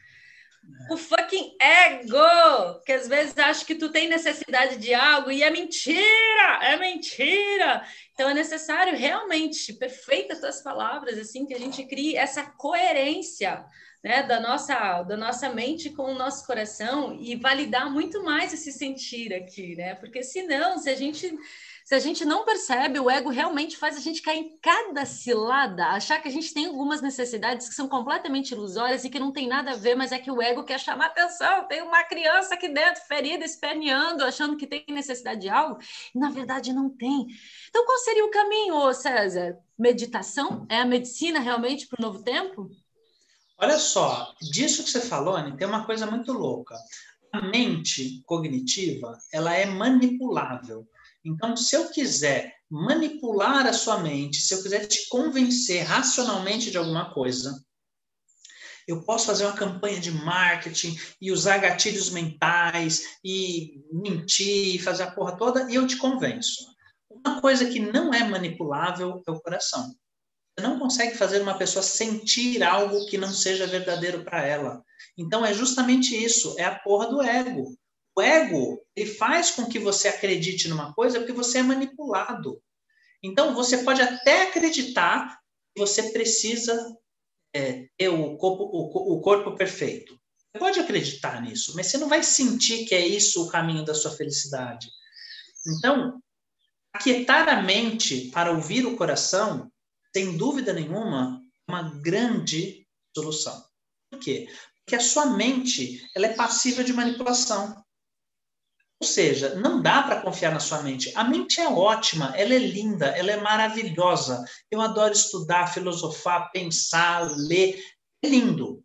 O fucking ego! Que às vezes acho que tu tem necessidade de algo e é mentira! É mentira! Então é necessário realmente, perfeitas as tuas palavras, assim, que a gente crie essa coerência, né, da nossa mente com o nosso coração e validar muito mais esse sentir aqui, né? Porque senão, se a gente não percebe, o ego realmente faz a gente cair em cada cilada, achar que a gente tem algumas necessidades que são completamente ilusórias e que não tem nada a ver, mas é que o ego quer chamar atenção. Tem uma criança aqui dentro, ferida, esperneando, achando que tem necessidade de algo e na verdade não tem. Então qual seria o caminho, ô César? Meditação? É a medicina realmente para o novo tempo? Olha só, disso que você falou, Anny, tem uma coisa muito louca. A mente cognitiva, ela é manipulável. Então, se eu quiser manipular a sua mente, se eu quiser te convencer racionalmente de alguma coisa, eu posso fazer uma campanha de marketing e usar gatilhos mentais e mentir, fazer a porra toda, e eu te convenço. Uma coisa que não é manipulável é o coração. Você não consegue fazer uma pessoa sentir algo que não seja verdadeiro para ela. Então, é justamente isso. É a porra do ego. O ego, ele faz com que você acredite numa coisa porque você é manipulado. Então, você pode até acreditar que você precisa ter o corpo perfeito. Você pode acreditar nisso, mas você não vai sentir que é isso o caminho da sua felicidade. Então, aquietar a mente para ouvir o coração, sem dúvida nenhuma, uma grande solução. Por quê? Porque a sua mente, ela é passiva de manipulação. Ou seja, não dá para confiar na sua mente. A mente é ótima, ela é linda, ela é maravilhosa. Eu adoro estudar, filosofar, pensar, ler. É lindo.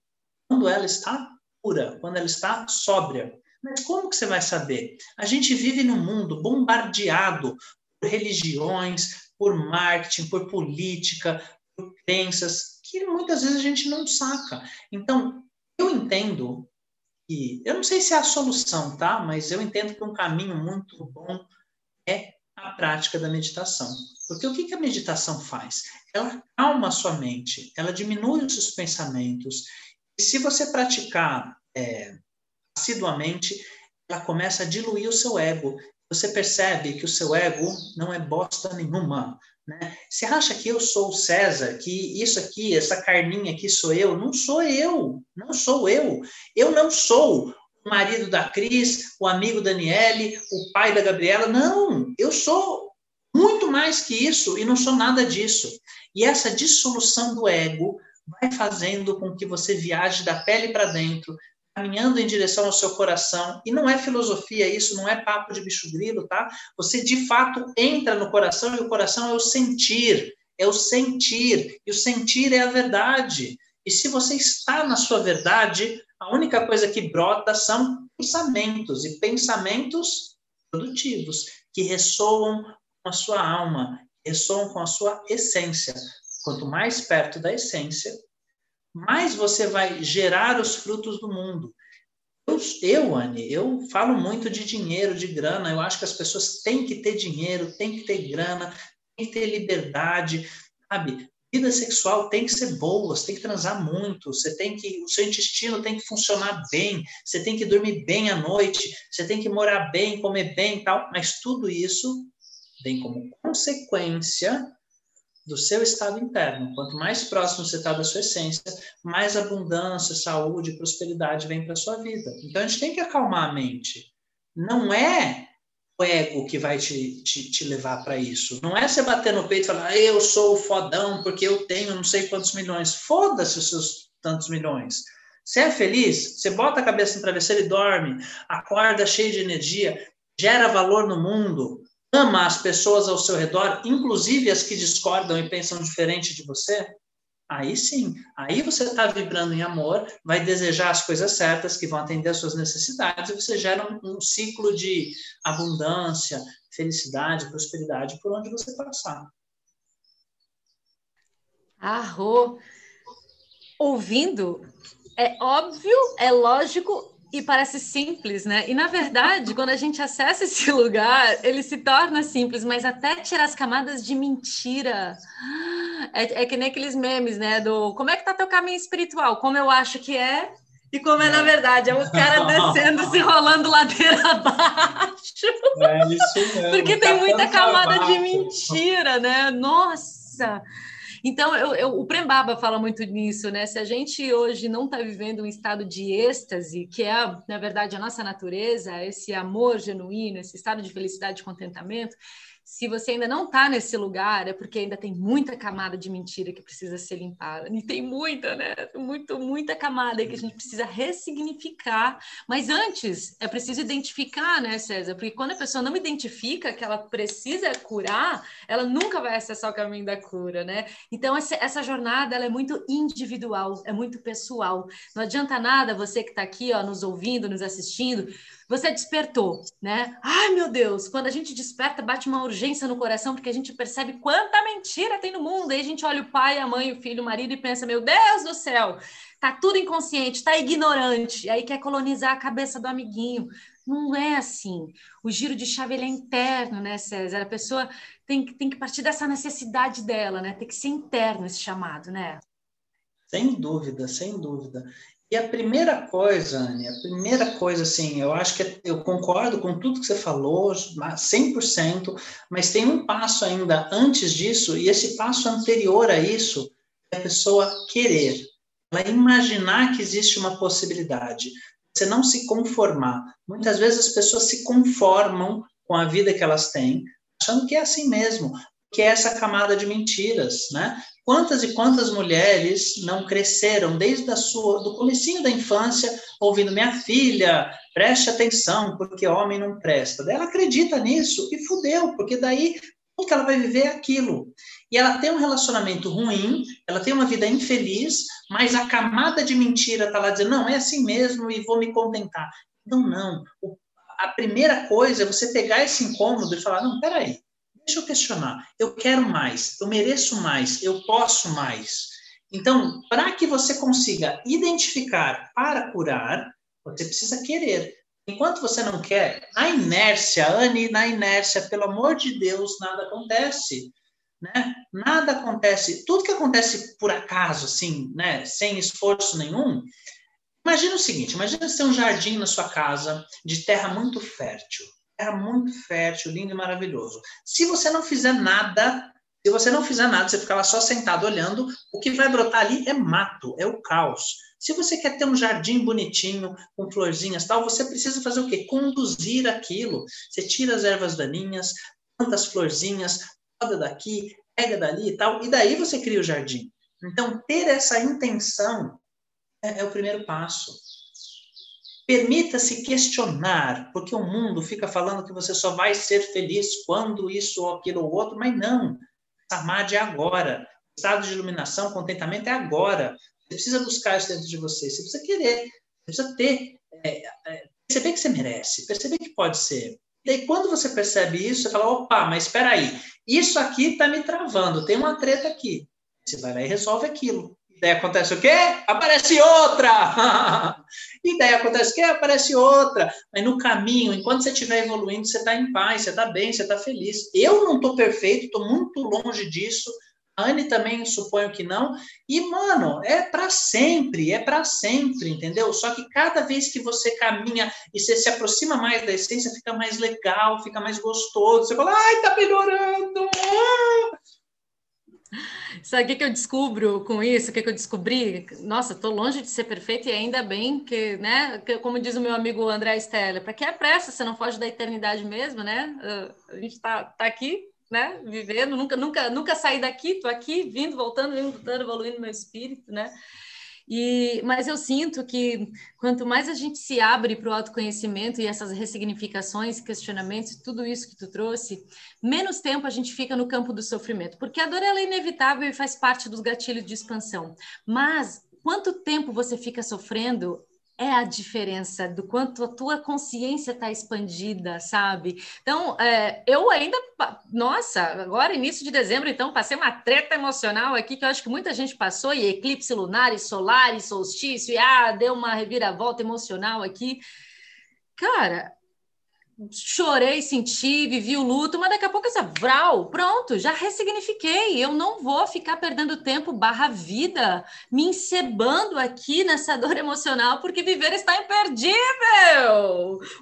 Quando ela está pura, quando ela está sóbria. Mas como que você vai saber? A gente vive num mundo bombardeado por religiões, por marketing, por política, por crenças, que muitas vezes a gente não saca. Então, eu entendo que, eu não sei se é a solução, tá? Mas eu entendo que um caminho muito bom é a prática da meditação. Porque o que a meditação faz? Ela acalma a sua mente, ela diminui os seus pensamentos. E se você praticar assiduamente, ela começa a diluir o seu ego. Você percebe que o seu ego não é bosta nenhuma, né? Você acha que eu sou o César, que isso aqui, essa carninha aqui sou eu? Não sou eu, não sou eu. Eu não sou o marido da Cris, o amigo da Aniele, o pai da Gabriela. Não, eu sou muito mais que isso e não sou nada disso. E essa dissolução do ego vai fazendo com que você viaje da pele para dentro, caminhando em direção ao seu coração, e não é filosofia isso, não é papo de bicho grilo, tá? Você, de fato, entra no coração, e o coração é o sentir, e o sentir é a verdade. E se você está na sua verdade, a única coisa que brota são pensamentos, e pensamentos produtivos, que ressoam com a sua alma, ressoam com a sua essência. Quanto mais perto da essência, mais você vai gerar os frutos do mundo. Anny, eu falo muito de dinheiro, de grana, eu acho que as pessoas têm que ter dinheiro, têm que ter grana, têm que ter liberdade, sabe? Vida sexual tem que ser boa, você tem que transar muito, você tem que, o seu intestino tem que funcionar bem, você tem que dormir bem à noite, você tem que morar bem, comer bem e tal, mas tudo isso vem como consequência do seu estado interno. Quanto mais próximo você está da sua essência, mais abundância, saúde, prosperidade vem para a sua vida. Então, a gente tem que acalmar a mente. Não é o ego que vai te levar para isso. Não é você bater no peito e falar, eu sou o fodão porque eu tenho não sei quantos milhões. Foda-se os seus tantos milhões. Você é feliz? Você bota a cabeça no travesseiro e dorme. Acorda cheio de energia. Gera valor no mundo. Ama as pessoas ao seu redor, inclusive as que discordam e pensam diferente de você, aí sim, aí você está vibrando em amor, vai desejar as coisas certas que vão atender às suas necessidades e você gera um ciclo de abundância, felicidade, prosperidade por onde você passar. Arro! Ouvindo, é óbvio, é lógico... E parece simples, né? E, na verdade, quando a gente acessa esse lugar, ele se torna simples, mas até tirar as camadas de mentira. É que nem aqueles memes, né? Do como é que tá teu caminho espiritual? Como eu acho que é e como é na verdade. É o cara descendo, se rolando ladeira abaixo. É isso mesmo. Porque tem muita camada de mentira, né? Nossa! Então, o Prem Baba fala muito nisso, né? Se a gente hoje não está vivendo um estado de êxtase, que é, na verdade, a nossa natureza, esse amor genuíno, esse estado de felicidade e contentamento, se você ainda não está nesse lugar, é porque ainda tem muita camada de mentira que precisa ser limpada. E tem muita, né? Muita camada que a gente precisa ressignificar. Mas antes, é preciso identificar, né, César? Porque quando a pessoa não identifica que ela precisa curar, ela nunca vai acessar o caminho da cura, né? Então, essa jornada, ela é muito individual, é muito pessoal. Não adianta nada você que está aqui, ó, nos ouvindo, nos assistindo, você despertou, né? Ai, meu Deus! Quando a gente desperta, bate uma urgência no coração, porque a gente percebe quanta mentira tem no mundo. Aí a gente olha o pai, a mãe, o filho, o marido e pensa, meu Deus do céu, tá tudo inconsciente, tá ignorante. Aí quer colonizar a cabeça do amiguinho. Não é assim. O giro de chave, ele é interno, né, César? A pessoa tem que partir dessa necessidade dela, né? Tem que ser interno esse chamado, né? Sem dúvida, sem dúvida. E a primeira coisa, Anny, a primeira coisa, assim, eu acho que eu concordo com tudo que você falou, 100%, mas tem um passo ainda antes disso, e esse passo anterior a isso é a pessoa querer, ela imaginar que existe uma possibilidade, você não se conformar. Muitas vezes as pessoas se conformam com a vida que elas têm, achando que é assim mesmo, que é essa camada de mentiras, né? Quantas e quantas mulheres não cresceram desde do comecinho da infância, ouvindo minha filha, preste atenção, porque homem não presta. Daí ela acredita nisso e fudeu, porque daí como que ela vai viver aquilo? E ela tem um relacionamento ruim, ela tem uma vida infeliz, mas a camada de mentira está lá dizendo, não, é assim mesmo e vou me contentar. Então, não. A primeira coisa é você pegar esse incômodo e falar, não, peraí, deixa eu questionar, eu quero mais, eu mereço mais, eu posso mais. Então, para que você consiga identificar para curar, você precisa querer. Enquanto você não quer, na inércia, Anny, na inércia, pelo amor de Deus, nada acontece, né? Nada acontece, tudo que acontece por acaso, assim, né? Sem esforço nenhum. Imagina o seguinte, imagina você ter um jardim na sua casa de terra muito fértil. Terra muito fértil, lindo e maravilhoso. Se você não fizer nada, se você não fizer nada, você ficar lá só sentado olhando, o que vai brotar ali é mato, é o caos. Se você quer ter um jardim bonitinho, com florzinhas e tal, você precisa fazer o quê? Conduzir aquilo. Você tira as ervas daninhas, planta as florzinhas, poda daqui, pega dali e tal, e daí você cria o jardim. Então, ter essa intenção é o primeiro passo. Permita-se questionar, porque o mundo fica falando que você só vai ser feliz quando isso, ou aquilo, ou outro, mas não. Samadhi é agora. O estado de iluminação, contentamento é agora. Você precisa buscar isso dentro de você, você precisa querer, você precisa ter, perceber que você merece, perceber que pode ser. E aí, quando você percebe isso, você fala, opa, mas espera aí, isso aqui está me travando, tem uma treta aqui. Você vai lá e resolve aquilo. Daí acontece o quê? Aparece outra! E daí acontece que aparece outra. Aí no caminho, enquanto você estiver evoluindo, você está em paz, você está bem, você está feliz. Eu não estou perfeito, estou muito longe disso. A Anne também suponho que não. E, mano, é para sempre, entendeu? Só que cada vez que você caminha e você se aproxima mais da essência, fica mais legal, fica mais gostoso. Você fala, ai, tá melhorando! Ah! Sabe o que eu descubro com isso? O que eu descobri? Nossa, estou longe de ser perfeita e ainda bem que, né? Como diz o meu amigo André Stella, para que é pressa? Você não foge da eternidade mesmo, né? A gente tá aqui, né? Vivendo, nunca saí daqui, tô aqui, vindo, voltando, evoluindo meu espírito, né? Mas eu sinto que quanto mais a gente se abre para o autoconhecimento e essas ressignificações, questionamentos, tudo isso que tu trouxe, menos tempo a gente fica no campo do sofrimento, porque a dor ela é inevitável e faz parte dos gatilhos de expansão. Mas quanto tempo você fica sofrendo é a diferença do quanto a tua consciência está expandida, sabe? Então, eu ainda... Nossa, agora início de dezembro, então, passei uma treta emocional aqui que eu acho que muita gente passou, e eclipse lunar, e solar, e solstício, e deu uma reviravolta emocional aqui. Cara, chorei, senti, vivi o luto, mas daqui a pouco essa vral, pronto, já ressignifiquei, eu não vou ficar perdendo tempo /vida, me encebando aqui nessa dor emocional, porque viver está imperdível,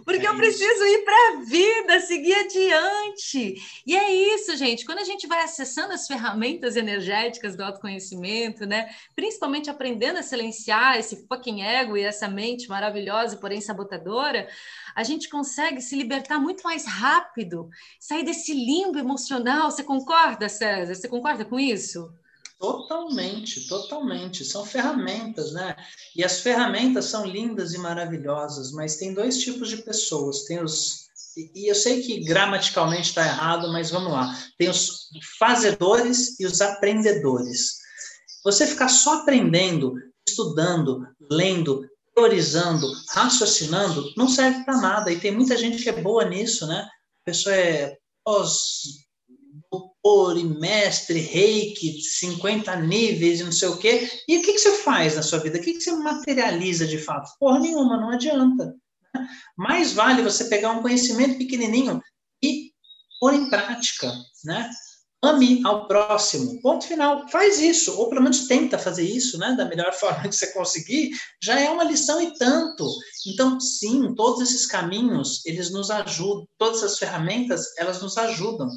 porque eu preciso ir para a vida, seguir adiante, e é isso, gente, quando a gente vai acessando as ferramentas energéticas do autoconhecimento, né, principalmente aprendendo a silenciar esse fucking ego e essa mente maravilhosa, porém sabotadora, a gente consegue se libertar muito mais rápido, sair desse limbo emocional. Você concorda, César? Você concorda com isso? Totalmente, totalmente. São ferramentas, né? E as ferramentas são lindas e maravilhosas, mas tem dois tipos de pessoas. Tem os... E eu sei que gramaticalmente está errado, mas vamos lá. Tem os fazedores e os aprendedores. Você ficar só aprendendo, estudando, lendo, teorizando, raciocinando, não serve para nada. E tem muita gente que é boa nisso, né? A pessoa é pós-doutor e mestre, reiki, 50 níveis e não sei o quê. E o que você faz na sua vida? O que você materializa de fato? Porra nenhuma, não adianta. Mais vale você pegar um conhecimento pequenininho e pôr em prática, né? Ame ao próximo, ponto final, faz isso, ou pelo menos tenta fazer isso, né, da melhor forma que você conseguir, já é uma lição e tanto. Então, sim, todos esses caminhos, eles nos ajudam, todas as ferramentas, elas nos ajudam,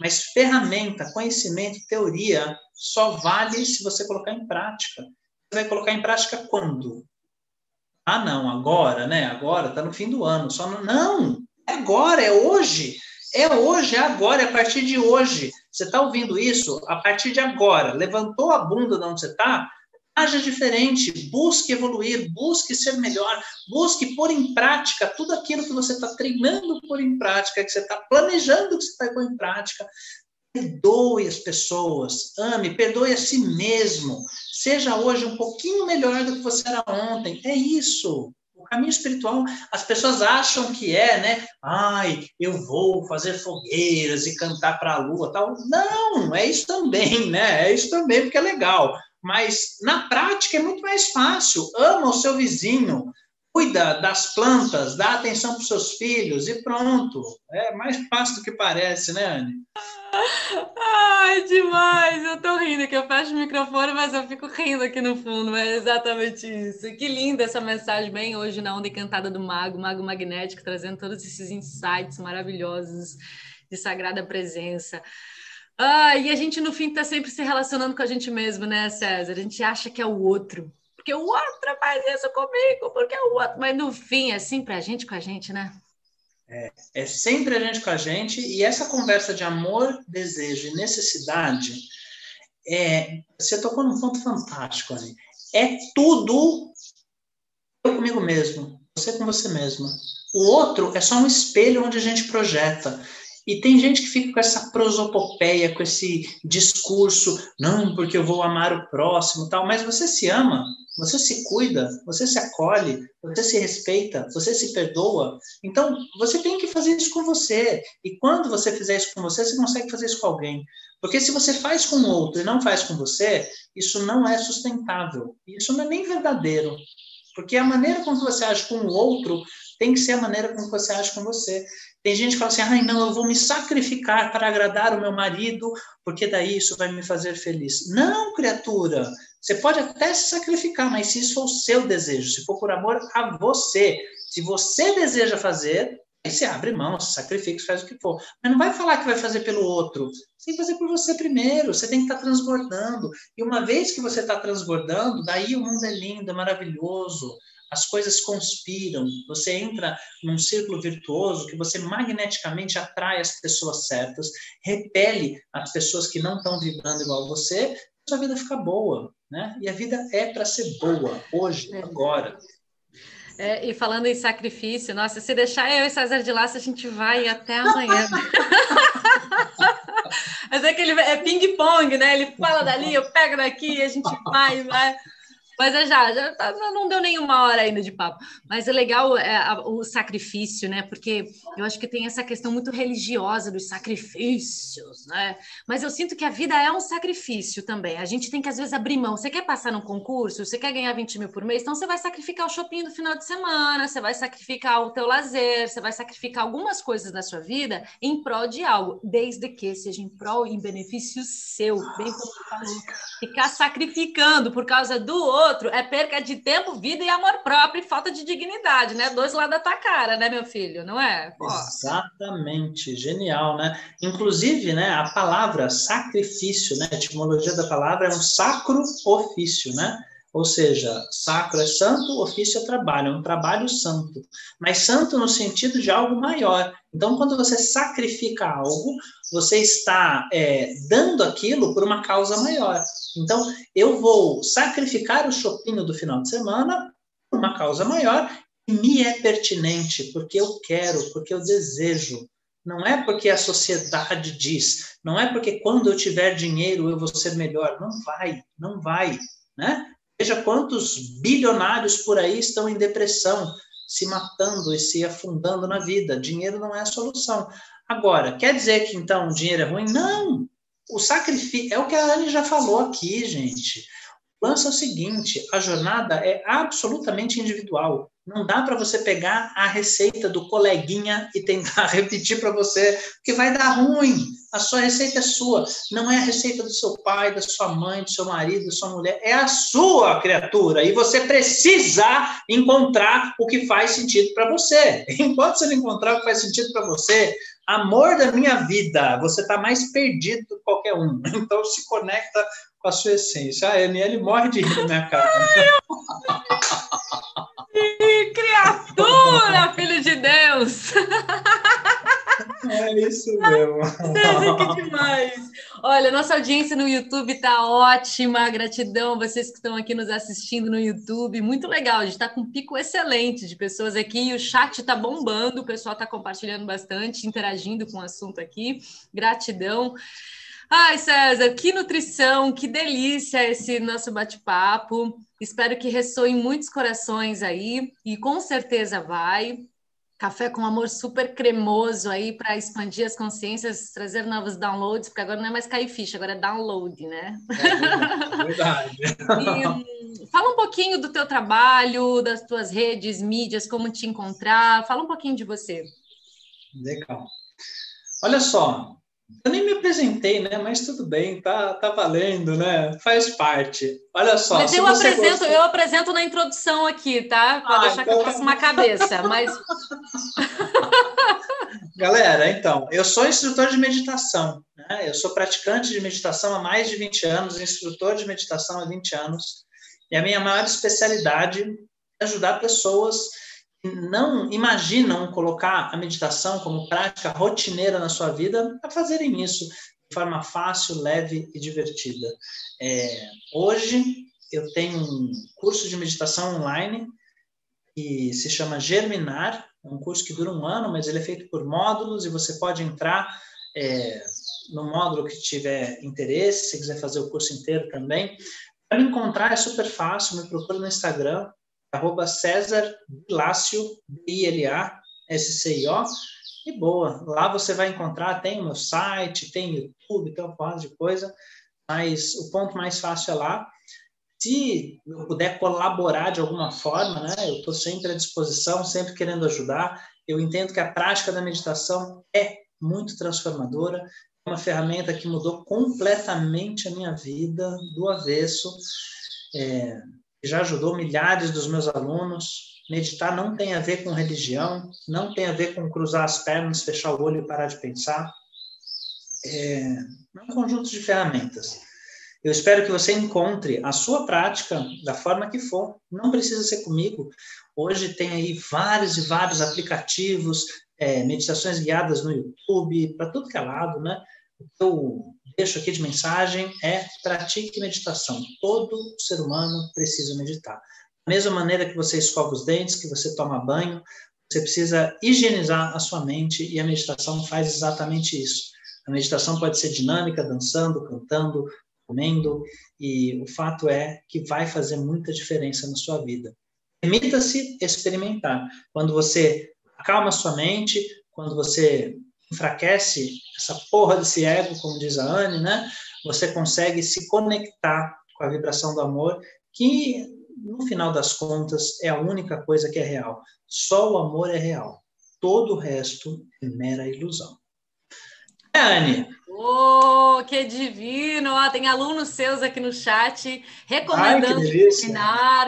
mas ferramenta, conhecimento, teoria, só vale se você colocar em prática. Você vai colocar em prática quando? Ah, não, agora, né, agora, tá no fim do ano, só não, é agora, é hoje. É hoje, é agora, é a partir de hoje. Você está ouvindo isso? A partir de agora. Levantou a bunda de onde você está? Haja diferente. Busque evoluir, busque ser melhor, busque pôr em prática tudo aquilo que você está treinando pôr em prática, que você está planejando que você vai pôr em prática. Perdoe as pessoas, ame, perdoe a si mesmo. Seja hoje um pouquinho melhor do que você era ontem. É isso. O caminho espiritual, as pessoas acham que é, né? Ai, eu vou fazer fogueiras e cantar para a lua, tal. Não, é isso também, né? É isso também, porque é legal. Mas, na prática, é muito mais fácil. Ama o seu vizinho, cuida das plantas, dá atenção para os seus filhos e pronto. É mais fácil do que parece, né, Anne? Ai, demais, eu tô rindo aqui, eu fecho o microfone, mas eu fico rindo aqui no fundo, é exatamente isso. Que linda essa mensagem, bem hoje na Onda Encantada do Mago, Mago Magnético, trazendo todos esses insights maravilhosos de sagrada presença. E a gente no fim tá sempre se relacionando com a gente mesmo, né, César? A gente acha que é o outro, porque o outro faz isso comigo, porque é o outro, mas no fim é sempre a gente com a gente, né? É sempre a gente com a gente, e essa conversa de amor, desejo e necessidade, você tocou num ponto fantástico, Anny. É tudo eu comigo mesmo, você com você mesma. O outro é só um espelho onde a gente projeta. E tem gente que fica com essa prosopopeia, com esse discurso, não, porque eu vou amar o próximo, tal. Mas você se ama, você se cuida, você se acolhe, você se respeita, você se perdoa. Então, você tem que fazer isso com você. E quando você fizer isso com você consegue fazer isso com alguém. Porque se você faz com o outro e não faz com você, isso não é sustentável. Isso não é nem verdadeiro. Porque a maneira como você age com o outro tem que ser a maneira como você age com você. Tem gente que fala assim, ai, não, eu vou me sacrificar para agradar o meu marido, porque daí isso vai me fazer feliz. Não, criatura, você pode até se sacrificar, mas se isso for o seu desejo, se for por amor a você, se você deseja fazer, aí você abre mão, se sacrifica, faz o que for. Mas não vai falar que vai fazer pelo outro. Você tem que fazer por você primeiro. Você tem que estar transbordando. E uma vez que você está transbordando, daí o mundo é lindo, é maravilhoso. As coisas conspiram. Você entra num círculo virtuoso que você magneticamente atrai as pessoas certas, repele as pessoas que não estão vibrando igual você, sua vida fica boa, né? E a vida é para ser boa, hoje, agora. É, e falando em sacrifício, nossa, se deixar eu e César de Laço, a gente vai até amanhã. Mas é que ele é ping-pong, né? Ele fala dali, eu pego daqui, a gente vai. Mas é já não deu nenhuma hora ainda de papo. Mas é legal o sacrifício, né? Porque eu acho que tem essa questão muito religiosa dos sacrifícios, né? Mas eu sinto que a vida é um sacrifício também. A gente tem que, às vezes, abrir mão. Você quer passar num concurso? Você quer ganhar 20 mil por mês? Então, você vai sacrificar o shopping do final de semana, você vai sacrificar o teu lazer, você vai sacrificar algumas coisas da sua vida em prol de algo, desde que seja em prol e em benefício seu. Bem como eu falo, ficar sacrificando por causa do outro é perca de tempo, vida e amor próprio e falta de dignidade, né? Dois lados da tua cara, né, meu filho? Não é? Pô. Exatamente. Genial, né? Inclusive, né, a palavra sacrifício, né? A etimologia da palavra é um sacro ofício, né? Ou seja, sacro é santo, ofício é trabalho, é um trabalho santo. Mas santo no sentido de algo maior. Então, quando você sacrifica algo, você está dando aquilo por uma causa maior. Então, eu vou sacrificar o chopinho do final de semana por uma causa maior que me é pertinente, porque eu quero, porque eu desejo. Não é porque a sociedade diz, não é porque quando eu tiver dinheiro eu vou ser melhor. Não vai, né? Veja quantos bilionários por aí estão em depressão, se matando e se afundando na vida. Dinheiro não é a solução. Agora, quer dizer que, então, o dinheiro é ruim? Não! O sacrifício... É o que a Anne já falou aqui, gente. O lance é o seguinte, a jornada é absolutamente individual. Não dá para você pegar a receita do coleguinha e tentar repetir para você, porque vai dar ruim. A sua receita é sua. Não é a receita do seu pai, da sua mãe, do seu marido, da sua mulher. É a sua, criatura. E você precisa encontrar o que faz sentido para você. Enquanto você não encontrar o que faz sentido para você... Amor da minha vida, você está mais perdido do que qualquer um. Então, se conecta com a sua essência. A Aniele morre de rir na minha cara. Ai, criatura, filho de Deus! É isso mesmo. Ai, que demais. Olha, nossa audiência no YouTube está ótima. Gratidão a vocês que estão aqui nos assistindo no YouTube. Muito legal. A gente está com um pico excelente de pessoas aqui. O chat está bombando. O pessoal está compartilhando bastante, interagindo com o assunto aqui. Gratidão. Ai, César, que nutrição, que delícia esse nosso bate-papo. Espero que ressoe em muitos corações aí. E com certeza vai. Café com amor super cremoso aí para expandir as consciências, trazer novos downloads, porque agora não é mais cair ficha, agora é download, né? É verdade. E, fala um pouquinho do teu trabalho, das tuas redes, mídias, como te encontrar. Fala um pouquinho de você. Legal. Olha só, eu nem me apresentei, né? Mas tudo bem, tá valendo, né? Faz parte. Olha só. Mas eu apresento na introdução aqui, tá? Pode achar então... que eu faço uma cabeça, mas. Galera, então, eu sou instrutor de meditação, né? Eu sou praticante de meditação há mais de 20 anos, instrutor de meditação há 20 anos. E a minha maior especialidade é ajudar pessoas não imaginam colocar a meditação como prática rotineira na sua vida, a fazerem isso de forma fácil, leve e divertida. Hoje eu tenho um curso de meditação online que se chama Germinar, é um curso que dura 1 ano, mas ele é feito por módulos e você pode entrar no módulo que tiver interesse, se quiser fazer o curso inteiro também. Para me encontrar é super fácil, me procura no Instagram, @ César Ilascio, Ilascio, e boa. Lá você vai encontrar, tem o meu site, tem YouTube, tem um monte de coisa, mas o ponto mais fácil é lá. Se eu puder colaborar de alguma forma, né, eu estou sempre à disposição, sempre querendo ajudar. Eu entendo que a prática da meditação é muito transformadora, é uma ferramenta que mudou completamente a minha vida do avesso, já ajudou milhares dos meus alunos. Meditar não tem a ver com religião, não tem a ver com cruzar as pernas, fechar o olho e parar de pensar. É um conjunto de ferramentas. Eu espero que você encontre a sua prática da forma que for. Não precisa ser comigo. Hoje tem aí vários e vários aplicativos, meditações guiadas no YouTube, para tudo que é lado, né? O que eu deixo aqui de mensagem é: pratique meditação. Todo ser humano precisa meditar. Da mesma maneira que você escova os dentes, que você toma banho, você precisa higienizar a sua mente, e a meditação faz exatamente isso. A meditação pode ser dinâmica, dançando, cantando, comendo, e o fato é que vai fazer muita diferença na sua vida. Permita-se experimentar. Quando você acalma sua mente, quando você enfraquece essa porra desse ego, como diz a Anne, né? Você consegue se conectar com a vibração do amor, que no final das contas é a única coisa que é real. Só o amor é real. Todo o resto é mera ilusão. Anne. Oh, que divino! Ó, tem alunos seus aqui no chat recomendando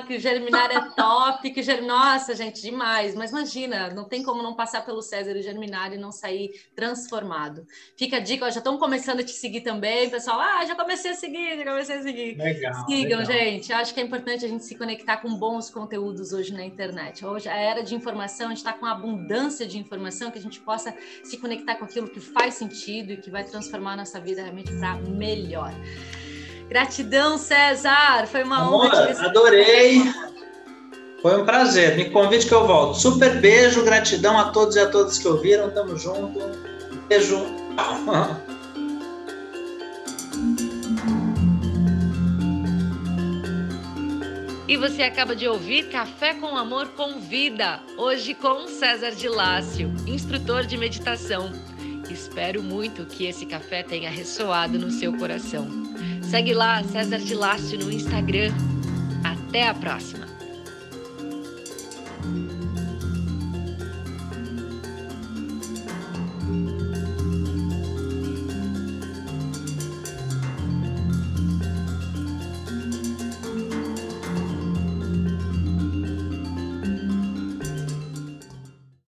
que o Germinar é top, que Germinar... Nossa, gente, demais! Mas imagina, não tem como não passar pelo César e o Germinar e não sair transformado. Fica a dica, ó, já estão começando a te seguir também, pessoal. Ah, já comecei a seguir. Legal, sigam, legal, gente. Acho que é importante a gente se conectar com bons conteúdos hoje na internet. Hoje a era de informação, a gente está com abundância de informação, que a gente possa se conectar com aquilo que faz sentido e que vai transformar a nossa vida realmente para melhor. Gratidão, César! Foi uma honra. Adorei! Foi um prazer. Me convide que eu volto. Super beijo, gratidão a todos e a todas que ouviram. Tamo junto. Beijo. E você acaba de ouvir Café com Amor com Vida, hoje com César Ilascio, instrutor de meditação. Espero muito que esse café tenha ressoado no seu coração. Segue lá, César Ilascio, no Instagram. Até a próxima!